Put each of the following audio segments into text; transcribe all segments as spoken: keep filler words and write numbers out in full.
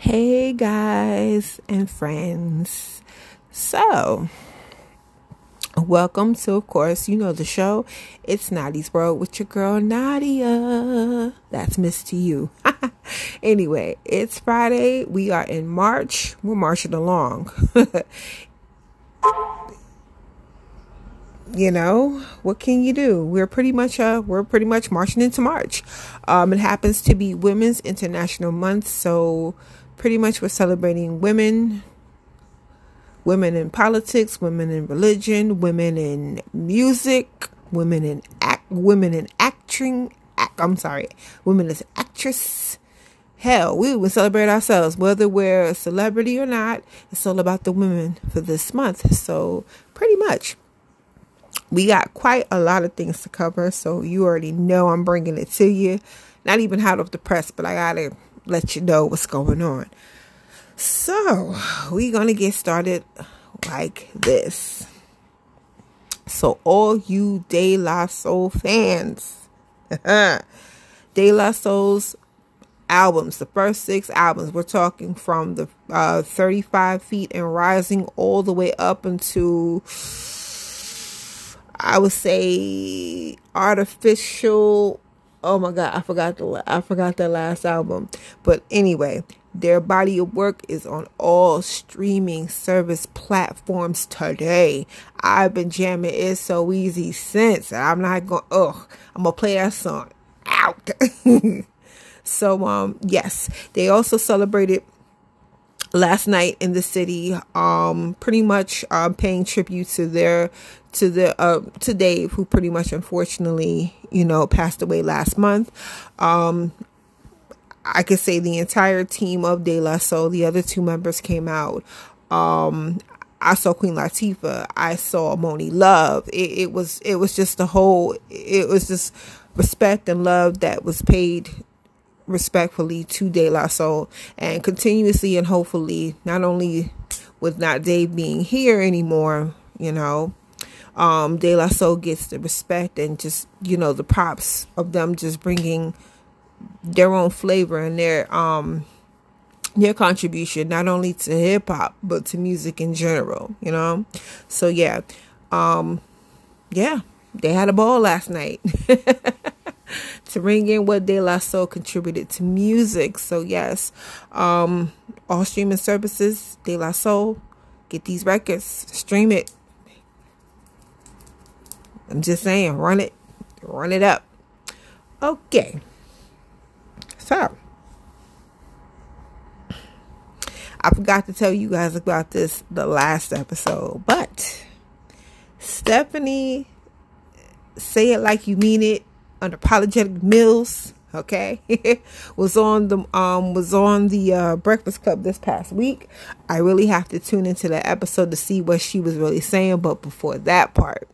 Hey guys and friends. So, welcome to, of course, you know the show. It's Naughty's World with your girl Nadia. That's Miss to you. Anyway, it's Friday. We are in March. We're marching along. You know, what can you do? We're pretty much uh we're pretty much marching into March. Um, it happens to be Women's International Month, so pretty much we're celebrating women, women in politics, women in religion, women in music, women in act, women in acting. Act, I'm sorry, women as actress. Hell, we would celebrate ourselves, whether we're a celebrity or not. It's all about the women for this month. So pretty much. We got quite a lot of things to cover, so you already know I'm bringing it to you. Not even hot off the press, but I gotta let you know what's going on. So, we're gonna get started like this. So, all you De La Soul fans, De La Soul's albums, the first six albums, we're talking from the uh, thirty-five feet and rising all the way up into... I would say Artificial. Oh my God, I forgot the I forgot the last album. But anyway, their body of work is on all streaming service platforms today. I've been jamming It So Easy since. I'm not going. Ugh, I'm gonna play that song out. So um, yes, they also celebrated last night in the city, um, pretty much uh, paying tribute to their to the uh, to Dave, who pretty much unfortunately, you know, passed away last month. Um, I could say the entire team of De La Soul, the other two members came out. Um, I saw Queen Latifah. I saw Moni Love. It, it was it was just the whole. It was just respect and love that was paid respectfully to De La Soul, and continuously, and hopefully not only with not Dave being here anymore, you know, um, De La Soul gets the respect and just, you know, the props of them just bringing their own flavor and their, um, their contribution, not only to hip hop, but to music in general, you know? So yeah, um, yeah, they had a ball last night. To bring in what De La Soul contributed to music. So yes, um, all streaming services, De La Soul, get these records, stream it. I'm just saying, run it, run it up. Okay, so I forgot to tell you guys about this the last episode, but Stephanie, say it like you mean it. Unapologetic Mills, okay, was on the um was on the uh, Breakfast Club this past week. I really have to tune into that episode to see what she was really saying. But before that part,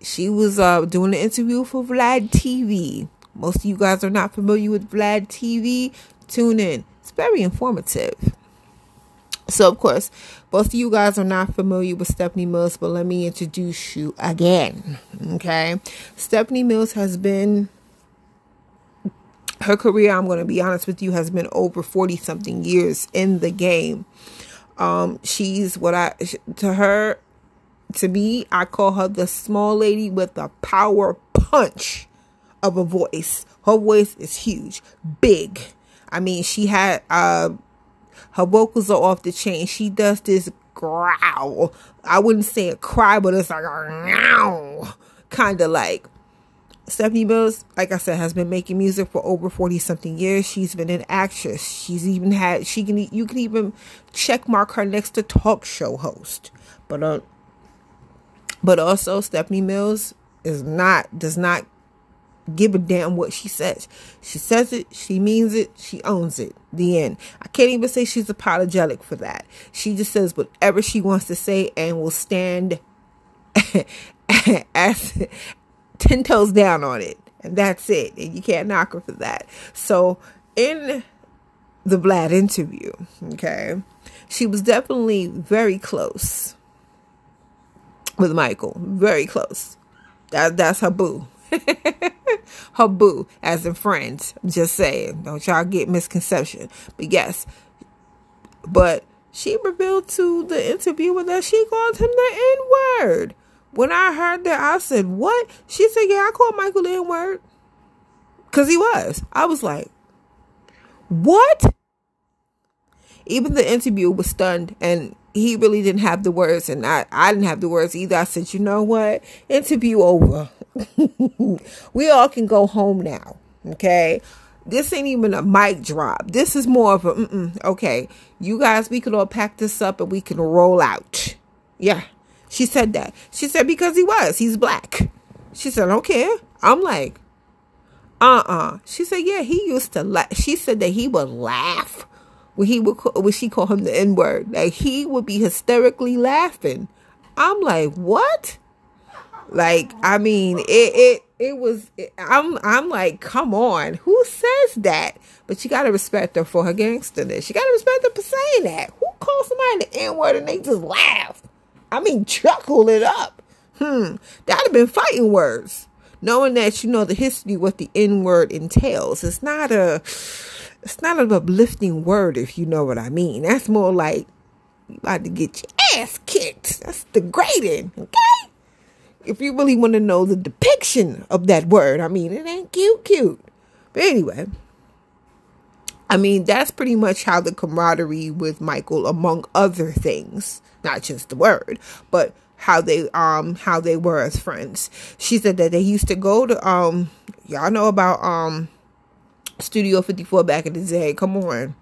she was uh doing an interview for Vlad T V. Most of you guys are not familiar with Vlad T V. Tune in; it's very informative. So, of course, most of you guys are not familiar with Stephanie Mills, but let me introduce you again, okay? Stephanie Mills has been, her career, I'm going to be honest with you, has been over forty-something years in the game. Um, she's what I, to her, to me, I call her the small lady with the power punch of a voice. Her voice is huge, big. I mean, she had... uh. Her vocals are off the chain. She does this growl. I wouldn't say a cry, but it's like a kind of like. Stephanie Mills, like I said, has been making music for over forty something years. She's been an actress. She's even had, she can, you can even check mark her next to talk show host. But, uh, but also Stephanie Mills is not, does not give a damn what she says. She says it, she means it, she owns it. The end. I can't even say she's apologetic for that. She just says whatever she wants to say and will stand as ten toes down on it. And that's it. And you can't knock her for that. So in the Vlad interview, okay, she was definitely very close with Michael. Very close. That that's her boo. Her boo, as in friends. I'm just saying, don't y'all get misconception. But yes, But she revealed to the interviewer that she called him the N-word. When I heard that, I said, what? She said, yeah, I called Michael the N-word. Because he was. I was like, what? Even the interviewer was stunned, and he really didn't have the words, and I, I didn't have the words either. I said, you know what? Interview over. We all can go home now, okay? This ain't even a mic drop. This is more of a, mm-mm, okay, you guys, we could all pack this up and we can roll out. Yeah, she said that. She said, because he was. He's black. She said, I don't care. I'm like, uh-uh. She said, yeah, he used to laugh. She said that he would laugh when he would, when she called him the N-word. Like, he would be hysterically laughing. I'm like, what? Like, I mean, it, it, it was, it, I'm, I'm like, come on, who says that? But you gotta respect her for her gangsterness. You gotta respect her for saying that. Who calls somebody the N-word and they just laugh? I mean, chuckle it up. Hmm, that'd have been fighting words. Knowing that you know the history, what the N-word entails. It's not a, it's not an uplifting word, if you know what I mean. That's more like, you about to get your ass kicked. That's degrading, okay? If you really want to know the depiction of that word, I mean, it ain't cute, cute. But anyway, I mean, that's pretty much how the camaraderie with Michael, among other things, not just the word, but how they, um, how they were as friends. She said that they used to go to, um, y'all know about, um, Studio fifty-four back in the day. Come on.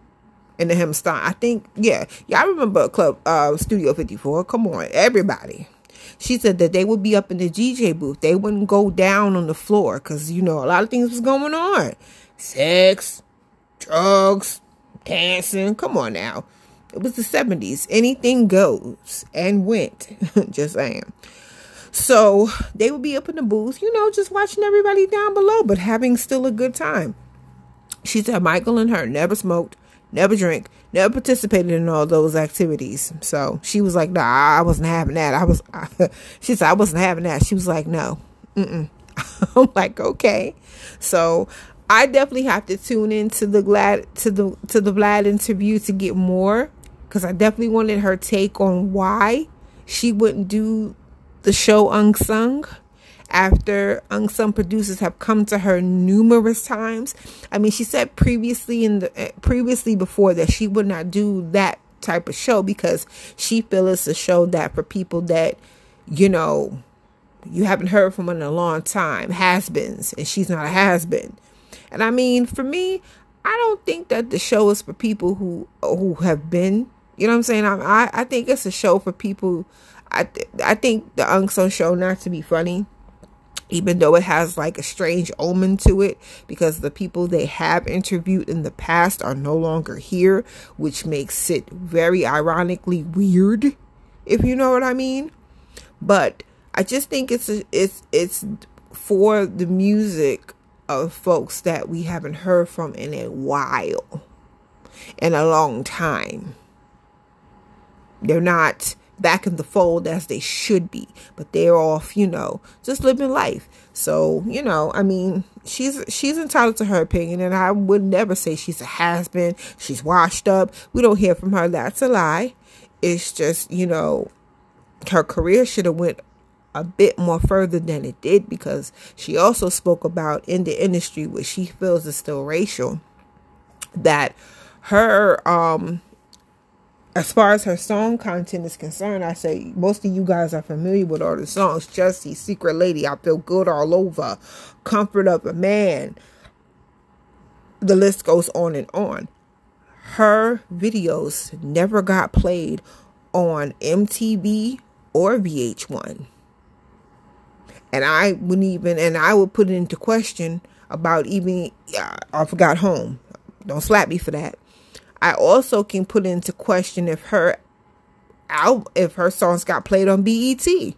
In the Hempstead, I think. Yeah. Y'all remember Club, uh, Studio fifty-four. Come on. Everybody. She said that they would be up in the D J booth. They wouldn't go down on the floor because, you know, a lot of things was going on. Sex, drugs, dancing. Come on now. It was the seventies. Anything goes and went. Just saying. So they would be up in the booth, you know, just watching everybody down below, but having still a good time. She said Michael and her never smoked, never drank, never participated in all those activities. So she was like, nah, I wasn't having that. I was, I, she said, I wasn't having that. She was like, no, mm-mm. I'm like, okay. So I definitely have to tune into the Glad, to the, to the Vlad interview to get more. Cause I definitely wanted her take on why she wouldn't do the show Unsung. After Unsung producers have come to her numerous times. I mean, she said previously in the previously before that she would not do that type of show because she feels it's a show that for people that, you know, you haven't heard from in a long time, has-beens, and she's not a has-been. And I mean, for me, I don't think that the show is for people who who have been, you know what I'm saying? I I think it's a show for people. I th- I think the Unsung show, not to be funny, even though it has like a strange omen to it, because the people they have interviewed in the past are no longer here, which makes it very ironically weird, if you know what I mean. But I just think it's a, it's it's for the music of folks that we haven't heard from in a while, in a long time. They're not back in the fold as they should be, but they're off, you know, just living life. So, you know, I mean, she's she's entitled to her opinion, and I would never say she's a has-been, she's washed up, we don't hear from her. That's a lie. It's just, you know, her career should have went a bit more further than it did, because she also spoke about in the industry, which she feels is still racial, that her um as far as her song content is concerned, I say most of you guys are familiar with all the songs. Jussie, Secret Lady, I Feel Good All Over, Comfort of a Man. The list goes on and on. Her videos never got played on M T V or V H one. And I wouldn't even, and I would put it into question about even, yeah, I Forgot Home. Don't slap me for that. I also can put into question if her out if her songs got played on B E T.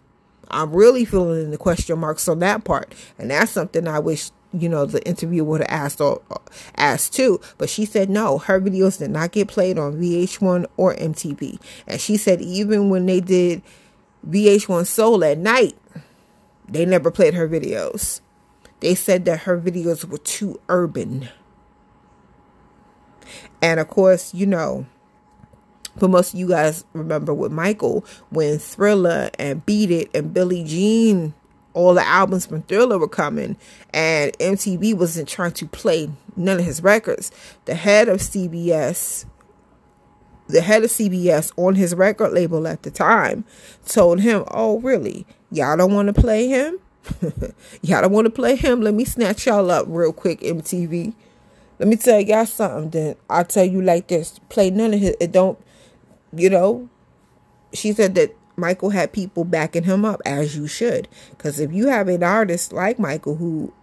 I'm really feeling in the question marks on that part, and that's something I wish, you know, the interviewer would have asked or asked too. But she said no, her videos did not get played on V H one or M T V, and she said even when they did V H one Soul at night, they never played her videos. They said that her videos were too urban. And of course, you know, But most of you guys remember with Michael, when Thriller and Beat It and Billie Jean, all the albums from Thriller were coming, and M T V wasn't trying to play none of his records. The head of C B S, the head of C B S on his record label at the time told him, oh, really? Y'all don't want to play him? Y'all don't want to play him? Let me snatch y'all up real quick, M T V. Let me tell y'all something, then. I'll tell you like this. Play none of his. It don't, you know. She said that Michael had people backing him up, as you should. Because if you have an artist like Michael who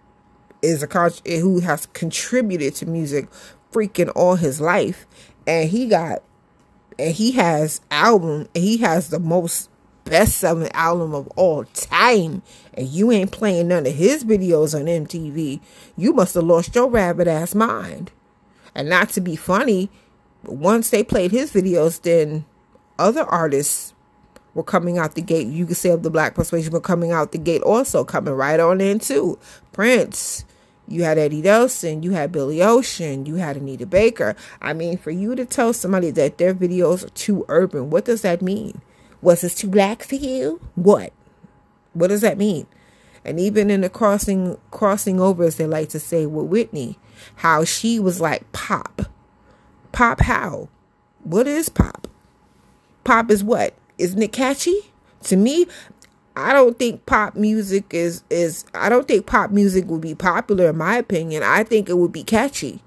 is a con- who has contributed to music freaking all his life, and he got, and he has album, and he has the most best-selling album of all time, and you ain't playing none of his videos on M T V, you must have lost your rabbit ass mind. And not to be funny, but once they played his videos, then other artists were coming out the gate. You could say of the black persuasion were coming out the gate also, coming right on in too. Prince, you had Eddie Delson, you had Billy Ocean, you had Anita Baker. I mean, for you to tell somebody that their videos are too urban, what does that mean? Was this too black for you? What? What does that mean? And even in the crossing, crossing over, as they like to say, with Whitney, how she was like pop. Pop how? What is pop? Pop is what? Isn't it catchy? To me, I don't think pop music is, is, I don't think pop music would be popular, in my opinion. I think it would be catchy.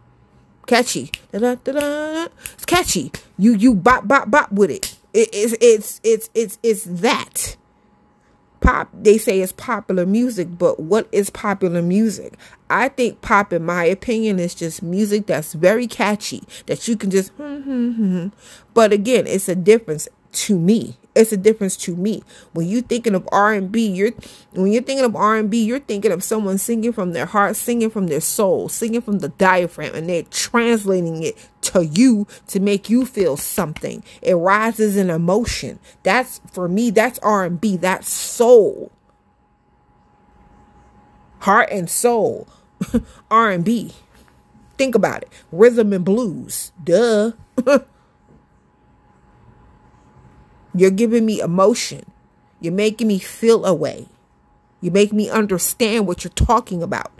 Catchy. Da-da-da-da. It's catchy. You, you bop, bop, bop with it. It's, it's, it's, it's, it's that pop. They say it's popular music, but what is popular music? I think pop, in my opinion, is just music that's very catchy, that you can just, hmm, hmm, hmm. But again, it's a difference to me. It's a difference to me. When you're thinking of R and B, you're, when you're thinking of R and B, you're thinking of someone singing from their heart, singing from their soul, singing from the diaphragm, and they're translating it to you to make you feel something. It rises in emotion. That's, for me, that's R and B. That's soul. Heart and soul. R and B. Think about it. Rhythm and blues. Duh. You're giving me emotion. You're making me feel a way. You make me understand what you're talking about.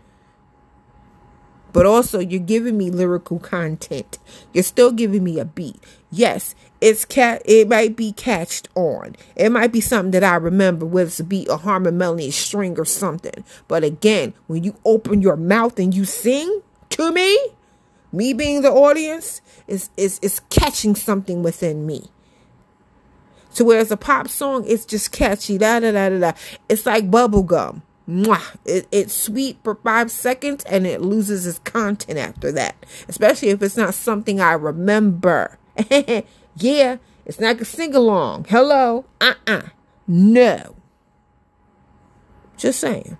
But also, you're giving me lyrical content. You're still giving me a beat. Yes, it's cat. It might be catched on. It might be something that I remember, whether it's a beat, a harmony, melody, a string, or something. But again, when you open your mouth and you sing to me, me being the audience, it's, it's, it's catching something within me. So whereas a pop song, it's just catchy, da da da da da. It's like bubblegum. It, it's sweet for five seconds and it loses its content after that. Especially if it's not something I remember. Yeah, it's not a sing-along. Hello? Uh-uh. No. Just saying.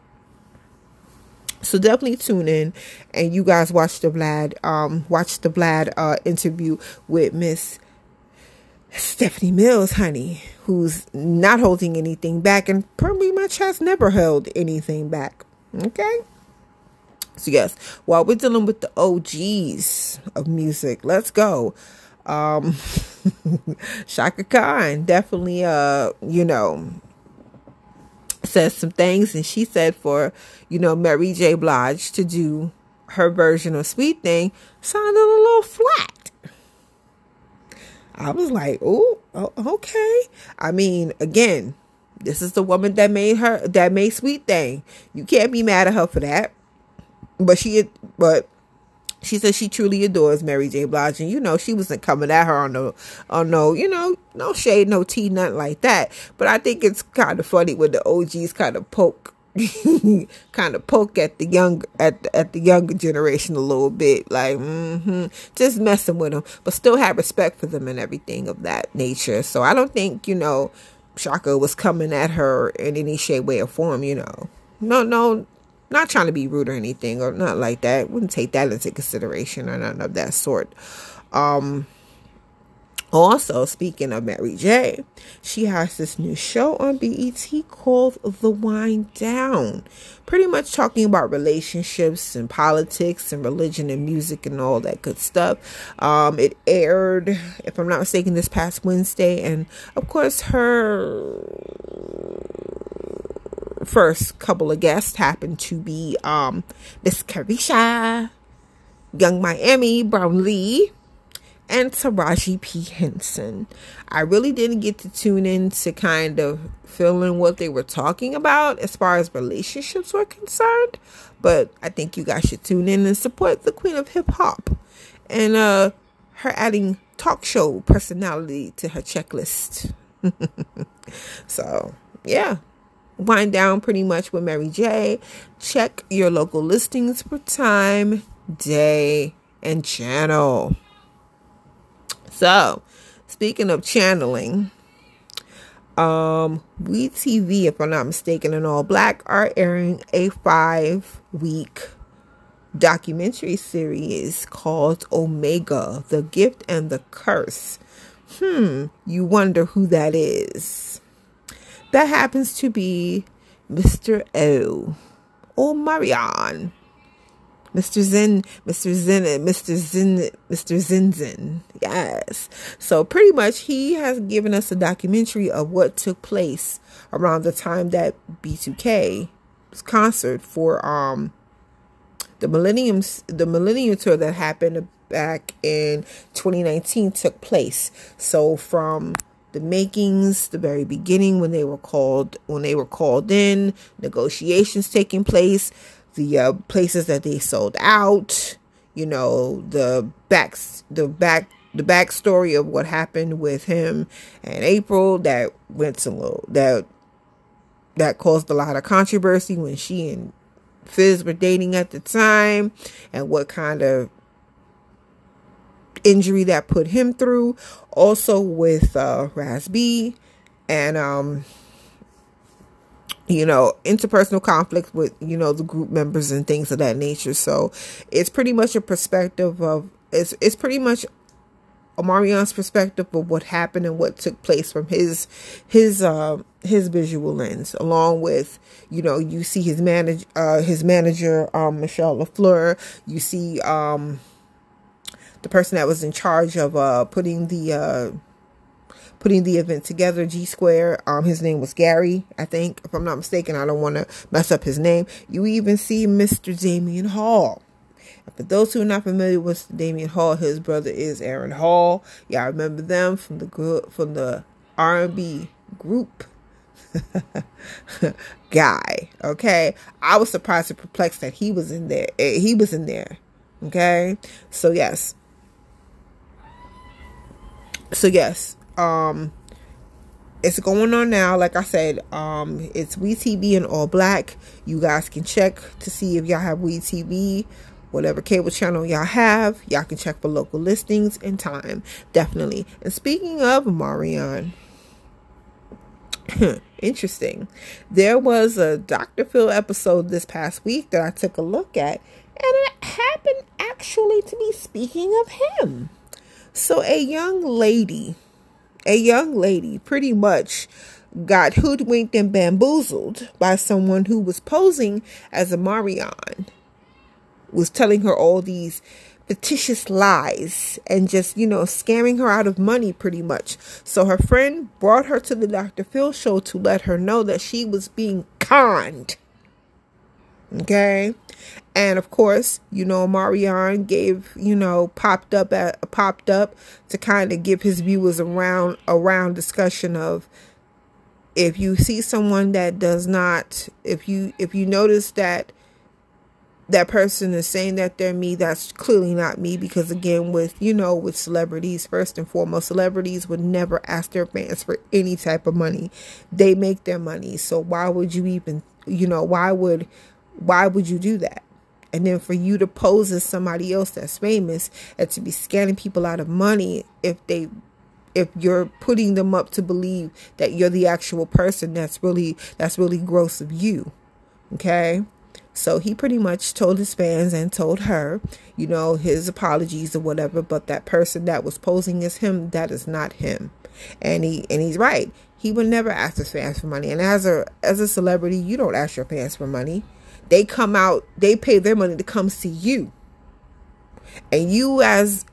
So definitely tune in, and you guys watch the Vlad, um, watch the Vlad uh, interview with Miss Stephanie Mills, honey, who's not holding anything back and pretty much has never held anything back. Okay? So yes, while we're dealing with the O Gs of music, let's go. Um, Shaka Khan definitely, uh, you know, says some things, and she said for, you know, Mary J. Blige to do her version of Sweet Thing sounded a little flat. I was like, ooh, oh, okay. I mean, again, this is the woman that made her, that made Sweet Thing. You can't be mad at her for that. But she, but she says she truly adores Mary J. Blige, and you know she wasn't coming at her on no, on no, you know, no shade, no tea, nothing like that. But I think it's kind of funny when the O Gs kind of poke, kind of poke at the young, at the, at the younger generation a little bit, like mm-hmm, just messing with them, but still have respect for them and everything of that nature. So I don't think, you know, Shaka was coming at her in any shape, way, or form. You know, no, no, not trying to be rude or anything, or not like that. Wouldn't take that into consideration or nothing of that sort. Um, Also, speaking of Mary J, she has this new show on B E T called The Wind Down, pretty much talking about relationships and politics and religion and music and all that good stuff. Um, it aired, if I'm not mistaken, this past Wednesday, and of course her first couple of guests happened to be um, Miss Carisha, Young Miami, Brown Lee, and Taraji P. Henson. I really didn't get to tune in to kind of fill in what they were talking about as far as relationships were concerned, but I think you guys should tune in and support the queen of hip hop and uh, her adding talk show personality to her checklist. So, yeah. Wind Down pretty much with Mary J. Check your local listings for time, day, and channel. So, speaking of channeling, um, WeTV, if I'm not mistaken, and All Black are airing a five-week documentary series called Omega, The Gift and the Curse. Hmm, you wonder who that is. That happens to be Mister O, Omarion. Mister Zen, Mister Zen, Mister Zen, Mister Zinzin. Yes. So pretty much he has given us a documentary of what took place around the time that B two K's concert for um the Millennium the Millennium Tour that happened back in twenty nineteen took place. So from the makings, the very beginning when they were called when they were called in, negotiations taking place, the uh, places that they sold out, you know, the back, the back, the backstory of what happened with him and April that went to low, that, that caused a lot of controversy when she and Fizz were dating at the time, and what kind of injury that put him through. Also with uh, Raz B and, um, you know, interpersonal conflict with, you know, the group members and things of that nature. So it's pretty much a perspective of, it's it's pretty much Omarion's perspective of what happened and what took place from his, his, um, uh, his visual lens, along with, you know, you see his manage, uh, his manager, um, Michelle Lafleur, you see, um, the person that was in charge of, uh, putting the, uh, putting the event together, G Square. Um, his name was Gary, I think, if I'm not mistaken. I don't want to mess up his name. You even see Mister Damien Hall. And for those who are not familiar with Damien Hall, his brother is Aaron Hall. Y'all remember them from the group, from the R and B group Guy. Okay, I was surprised and perplexed that he was in there. He was in there. Okay, so yes, so yes. Um, it's going on now. Like I said, um, it's WeTV and All Black. You guys can check to see if y'all have WeTV, whatever cable channel y'all have. Y'all can check for local listings and time, definitely. And speaking of Omarion, interesting. There was a Doctor Phil episode this past week that I took a look at, and it happened actually to be speaking of him. So a young lady. A young lady pretty much got hoodwinked and bamboozled by someone who was posing as Omarion, was telling her all these fictitious lies and just, you know, scamming her out of money pretty much. So her friend brought her to the Doctor Phil show to let her know that she was being conned. Okay. And of course, you know, Omarion gave, you know, popped up at popped up to kind of give his viewers around around discussion of, if you see someone that does not, if you if you notice that that person is saying that they're me, that's clearly not me. Because again, with, you know, with celebrities, first and foremost, celebrities would never ask their fans for any type of money. They make their money. So why would you even, you know, why would Why would you do that? And then for you to pose as somebody else that's famous and to be scamming people out of money, if they, if you're putting them up to believe that you're the actual person, that's really, that's really gross of you. Okay. So he pretty much told his fans and told her, you know, his apologies or whatever. But that person that was posing as him, that is not him. And he and he's right. He would never ask his fans for money. And as a as a celebrity, you don't ask your fans for money. They come out, they pay their money to come see you. And you as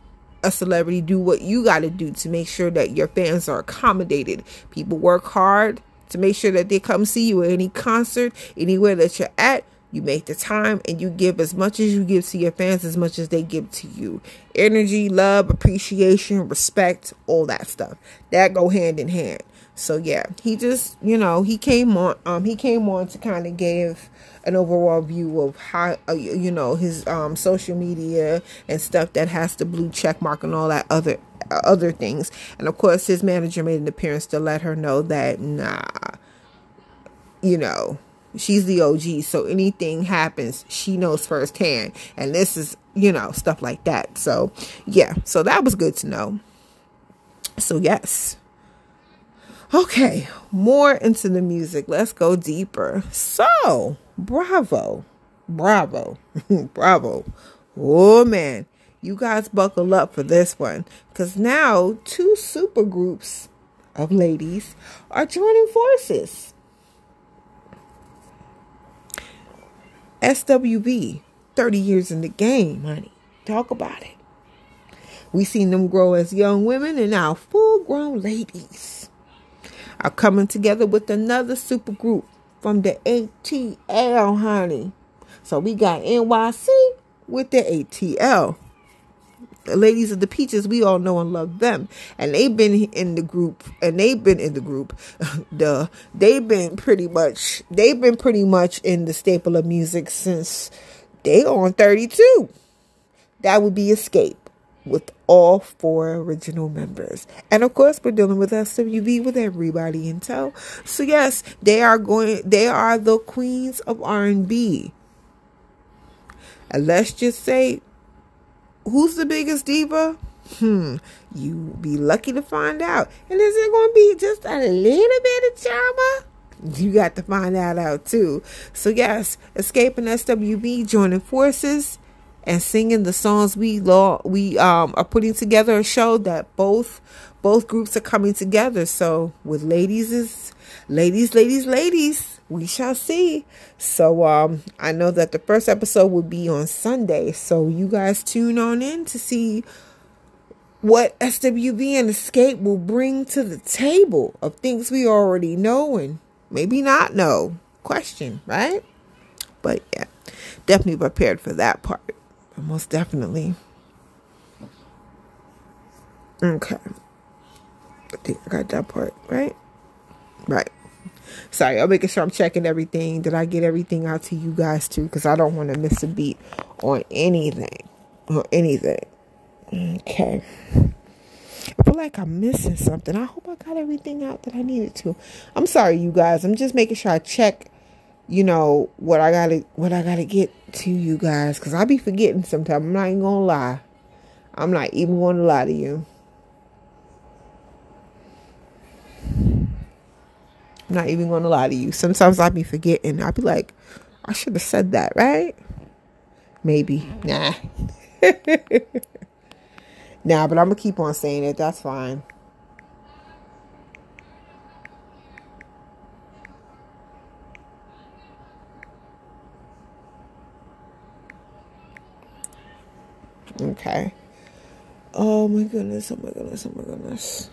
a celebrity do what you got to do to make sure that your fans are accommodated. People work hard to make sure that they come see you at any concert, anywhere that you're at. You make the time and you give as much as you give to your fans, as much as they give to you. Energy, love, appreciation, respect, all that stuff that go hand in hand. So yeah, he just, you know, he came on, um, he came on to kind of give an overall view of how, uh, you know, his um, social media and stuff that has the blue check mark and all that other, uh, other things. And of course his manager made an appearance to let her know that, nah, you know, she's the O G, so anything happens, she knows firsthand. And this is, you know, stuff like that. So, yeah. So that was good to know. So, yes. Okay. More into the music. Let's go deeper. So, bravo. Bravo. Bravo. Oh, man. You guys buckle up for this one. Because now, two super groups of ladies are joining forces. S W V, thirty years in the game, honey. Talk about it. We seen them grow as young women, and now full-grown ladies are coming together with another supergroup from the A T L, honey. So we got N Y C with the A T L. The ladies of the Peaches, we all know and love them, and they've been in the group, and they've been in the group, duh. They've been pretty much, they've been pretty much in the staple of music since they on thirty-two. That would be Escape with all four original members, and of course we're dealing with S W V with everybody in tow. So yes, they are going. They are the queens of R and B, and let's just say. Who's the biggest diva? Hmm. You be lucky to find out. And is it going to be just a little bit of drama? You got to find that out too. So yes, Escape and S W B joining forces and singing the songs we law we um are putting together a show that both both groups are coming together. So with ladies is ladies, ladies, ladies. We shall see. So um, I know that the first episode will be on Sunday. So you guys tune on in to see what S W V and Escape will bring to the table of things we already know and maybe not know. Question, right? But yeah, definitely prepared for that part. Most definitely. Okay. I think I got that part, right? Right. Sorry, I'm making sure I'm checking everything. Did I get everything out to you guys too? Because I don't want to miss a beat on anything. On anything. Okay. I feel like I'm missing something. I hope I got everything out that I needed to. I'm sorry, you guys. I'm just making sure I check, you know, what I gotta what I gotta get to you guys. Because I be forgetting sometimes. I'm not even gonna lie. I'm not even gonna lie to you. Not even gonna lie to you. Sometimes I be forgetting. I be like, I should have said that, right? Maybe. Nah. Nah, but I'm gonna keep on saying it. That's fine. Okay. Oh my goodness. Oh my goodness. Oh my goodness.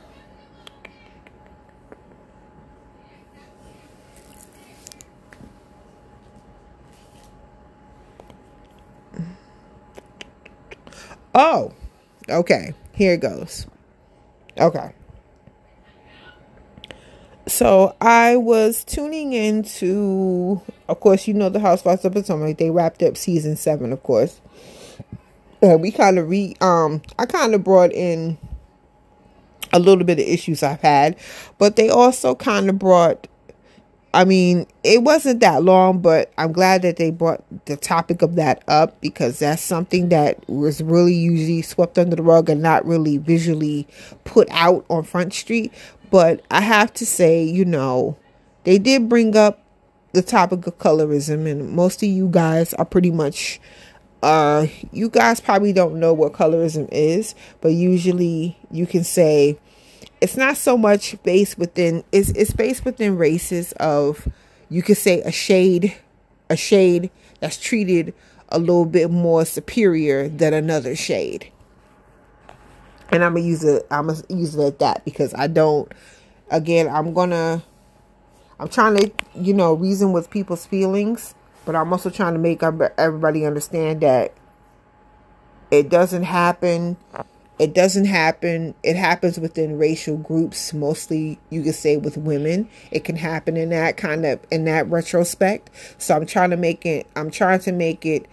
Oh, okay. Here it goes. Okay. So I was tuning into, of course, you know, the Housewives of Atlanta. They wrapped up season seven, of course. Uh, we kind of re, um, I kind of brought in a little bit of issues I've had, but they also kind of brought. I mean, it wasn't that long, but I'm glad that they brought the topic of that up because that's something that was really usually swept under the rug and not really visually put out on Front Street. But I have to say, you know, they did bring up the topic of colorism, and most of you guys are pretty much, uh, you guys probably don't know what colorism is, but usually you can say it's not so much based within, it's, it's based within races of, you could say a shade, a shade that's treated a little bit more superior than another shade. And I'm gonna use it, I'm gonna use it at that, because I don't, again, I'm gonna, I'm trying to, you know, reason with people's feelings, but I'm also trying to make everybody understand that it doesn't happen. It doesn't happen. It happens within racial groups, mostly you could say with women. It can happen in that kind of, in that retrospect. So I'm trying to make it, I'm trying to make it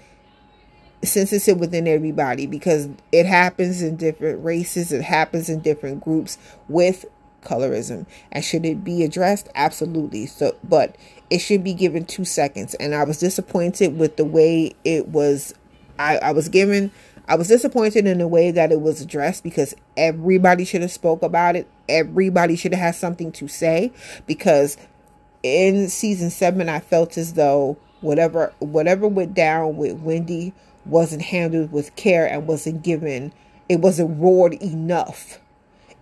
sensitive within everybody, because it happens in different races. It happens in different groups with colorism. And should it be addressed? Absolutely. So, but it should be given two seconds. And I was disappointed with the way it was, I, I was given... I was disappointed in the way that it was addressed, because everybody should have spoke about it. Everybody should have had something to say, because in season seven, I felt as though whatever whatever went down with Wendy wasn't handled with care and wasn't given. It wasn't roared enough.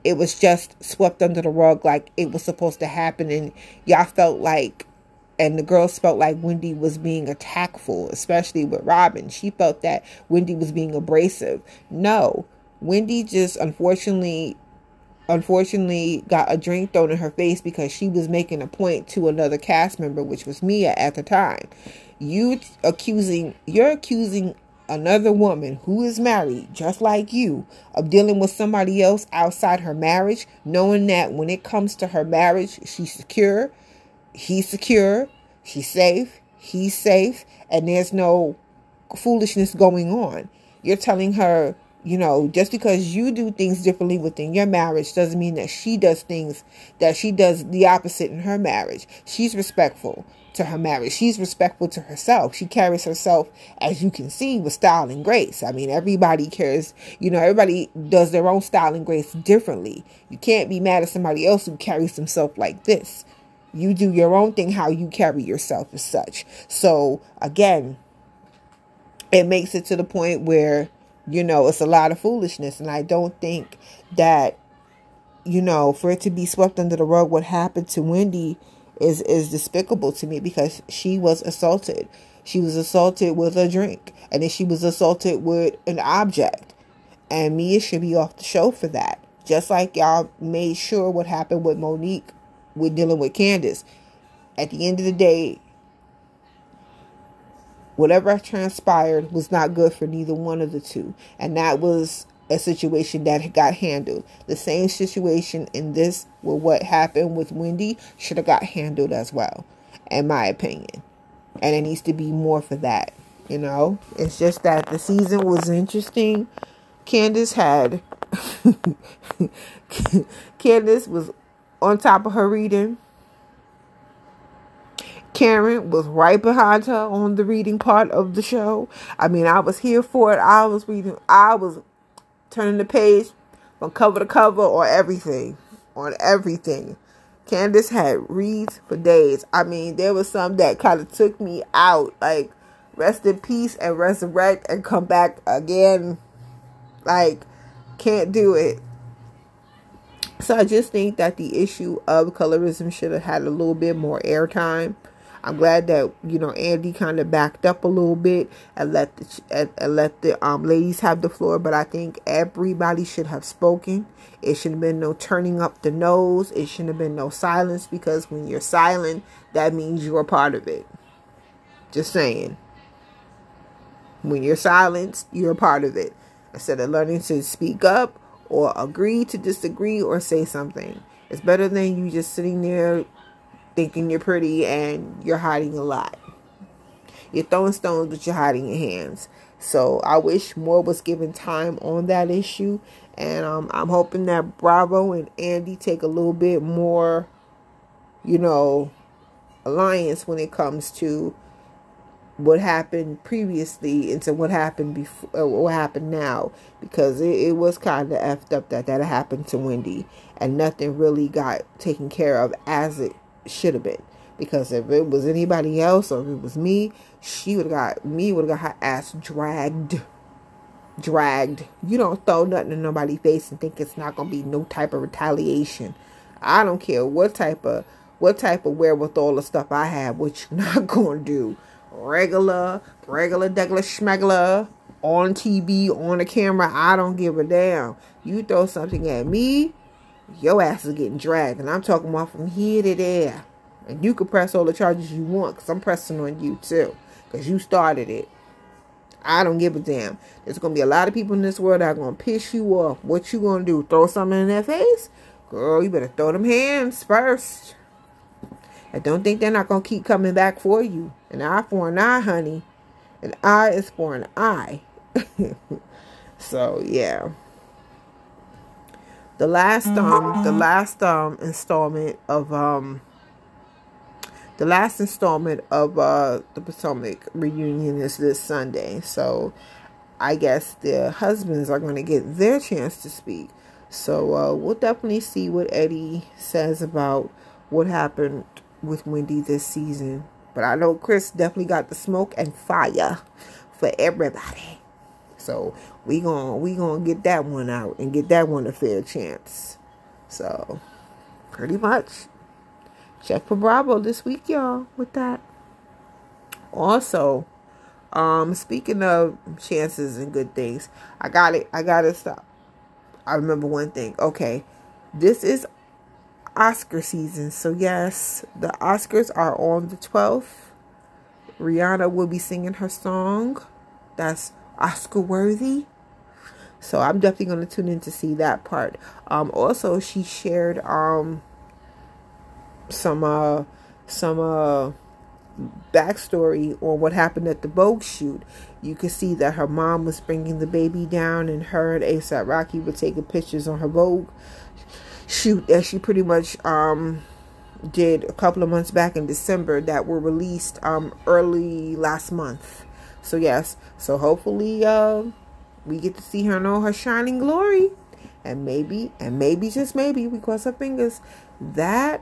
It was just swept under the rug like it was supposed to happen. And y'all felt like, and the girls felt like Wendy was being attackful, especially with Robin. She felt that Wendy was being abrasive. No, Wendy just unfortunately, unfortunately got a drink thrown in her face because she was making a point to another cast member, which was Mia at the time. You accusing, you're accusing another woman who is married, just like you, of dealing with somebody else outside her marriage, knowing that when it comes to her marriage, she's secure. He's secure, she's safe, he's safe, and there's no foolishness going on. You're telling her, you know, just because you do things differently within your marriage doesn't mean that she does things, that she does the opposite in her marriage. She's respectful to her marriage. She's respectful to herself. She carries herself, as you can see, with style and grace. I mean, everybody cares, you know, everybody does their own style and grace differently. You can't be mad at somebody else who carries themselves like this. You do your own thing, how you carry yourself as such. So, again, it makes it to the point where, you know, it's a lot of foolishness. And I don't think that, you know, for it to be swept under the rug, what happened to Wendy is, is despicable to me, because she was assaulted. She was assaulted with a drink. And then she was assaulted with an object. And Mia should be off the show for that. Just like y'all made sure what happened with Monique. We're dealing with Candace. At the end of the day, whatever transpired was not good for neither one of the two. And that was a situation that got handled. The same situation in this with what happened with Wendy should have got handled as well, in my opinion. And it needs to be more for that, you know? It's just that the season was interesting. Candace had... Candace was... on top of her reading. Karen was right behind her on the reading part of the show. I mean, I was here for it. I was reading. I was turning the page from cover to cover on everything. On everything. Candace had reads for days. I mean, there was some that kind of took me out. Like, rest in peace and resurrect and come back again. Like, can't do it. So I just think that the issue of colorism should have had a little bit more airtime. I'm glad that, you know, Andy kind of backed up a little bit and let the and, and let the um ladies have the floor. But I think everybody should have spoken. It should have been no turning up the nose. It shouldn't have been no silence, because when you're silent, that means you're a part of it. Just saying. When you're silenced, you're a part of it. Instead of learning to speak up, or agree to disagree, or say something. It's better than you just sitting there thinking you're pretty and you're hiding a lot. You're throwing stones, but you're hiding your hands. So I wish more was given time on that issue. And um, I'm hoping that Bravo and Andy take a little bit more, you know, alliance when it comes to what happened previously into what happened before, what happened now, because it, it was kind of effed up that that happened to Wendy, and nothing really got taken care of as it should have been. Because if it was anybody else or if it was me, she would have got, me would have got her ass dragged. Dragged. You don't throw nothing in nobody's face and think it's not going to be no type of retaliation. I don't care what type of, what type of wherewithal of stuff I have, which you're not going to do. Regular, regular, degular, schmegler, on T V, on the camera, I don't give a damn. You throw something at me, your ass is getting dragged. And I'm talking about from here to there. And you can press all the charges you want, because I'm pressing on you too, because you started it. I don't give a damn. There's going to be a lot of people in this world that are going to piss you off. What you going to do? Throw something in their face? Girl, you better throw them hands first. I don't think they're not going to keep coming back for you. An eye for an eye, honey. An eye is for an eye. So, yeah. The last, um, the last, um, installment of, um, The last installment of uh, the Potomac reunion is this Sunday. So I guess the husbands are going to get their chance to speak. So uh, we'll definitely see what Eddie says about what happened with Wendy this season. But I know Chris definitely got the smoke and fire for everybody. So we gonna, we gonna get that one out and get that one a fair chance. So pretty much. Check for Bravo this week, y'all, with that. Also, um, speaking of chances and good things, I got it. I got to stop. I remember one thing. Okay, this is Oscar season. So, yes, the Oscars are on the twelfth. Rihanna will be singing her song that's Oscar-worthy. So, I'm definitely going to tune in to see that part. Um, also, she shared... um. some uh some uh backstory on what happened at the Vogue shoot. You could see that her mom was bringing the baby down, and her and A$AP Rocky were taking pictures on her Vogue shoot that she pretty much um did a couple of months back in December, that were released um early last month. So yes, so hopefully uh we get to see her in all her shining glory, and maybe and maybe just maybe we cross our fingers that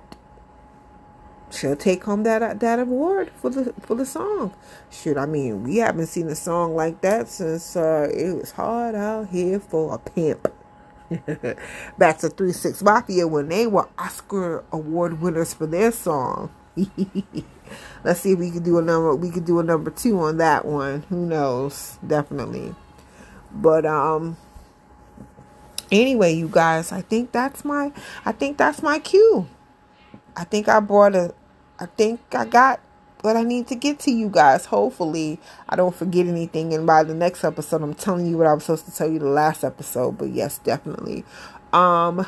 she'll take home that that award for the for the song. Shoot, I mean, we haven't seen a song like that since uh, it was hard out here for a pimp. Back to Three six Mafia when they were Oscar award winners for their song. Let's see if we could do a number. We could do a number two on that one. Who knows? Definitely. But um. Anyway, you guys, I think that's my. I think that's my cue. I think I brought a. I think I got what I need to get to you guys. Hopefully, I don't forget anything. And by the next episode, I'm telling you what I was supposed to tell you the last episode. But yes, definitely. Um,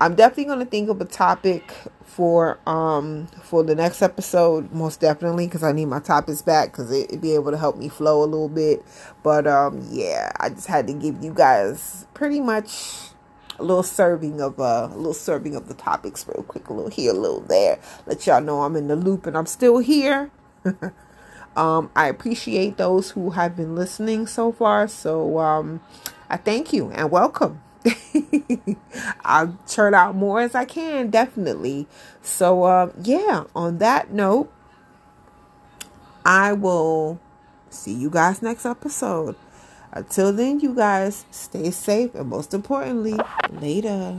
I'm definitely going to think of a topic for um for the next episode. Most definitely, because I need my topics back, because it, it'd be able to help me flow a little bit. But um, yeah, I just had to give you guys pretty much a little serving of uh, a little serving of the topics real quick, a little here, a little there. Let y'all know I'm in the loop and I'm still here. um, I appreciate those who have been listening so far. So um, I thank you and welcome. I'll turn out more as I can, definitely. So um, yeah, on that note, I will see you guys next episode. Until then, you guys, stay safe, and most importantly, later.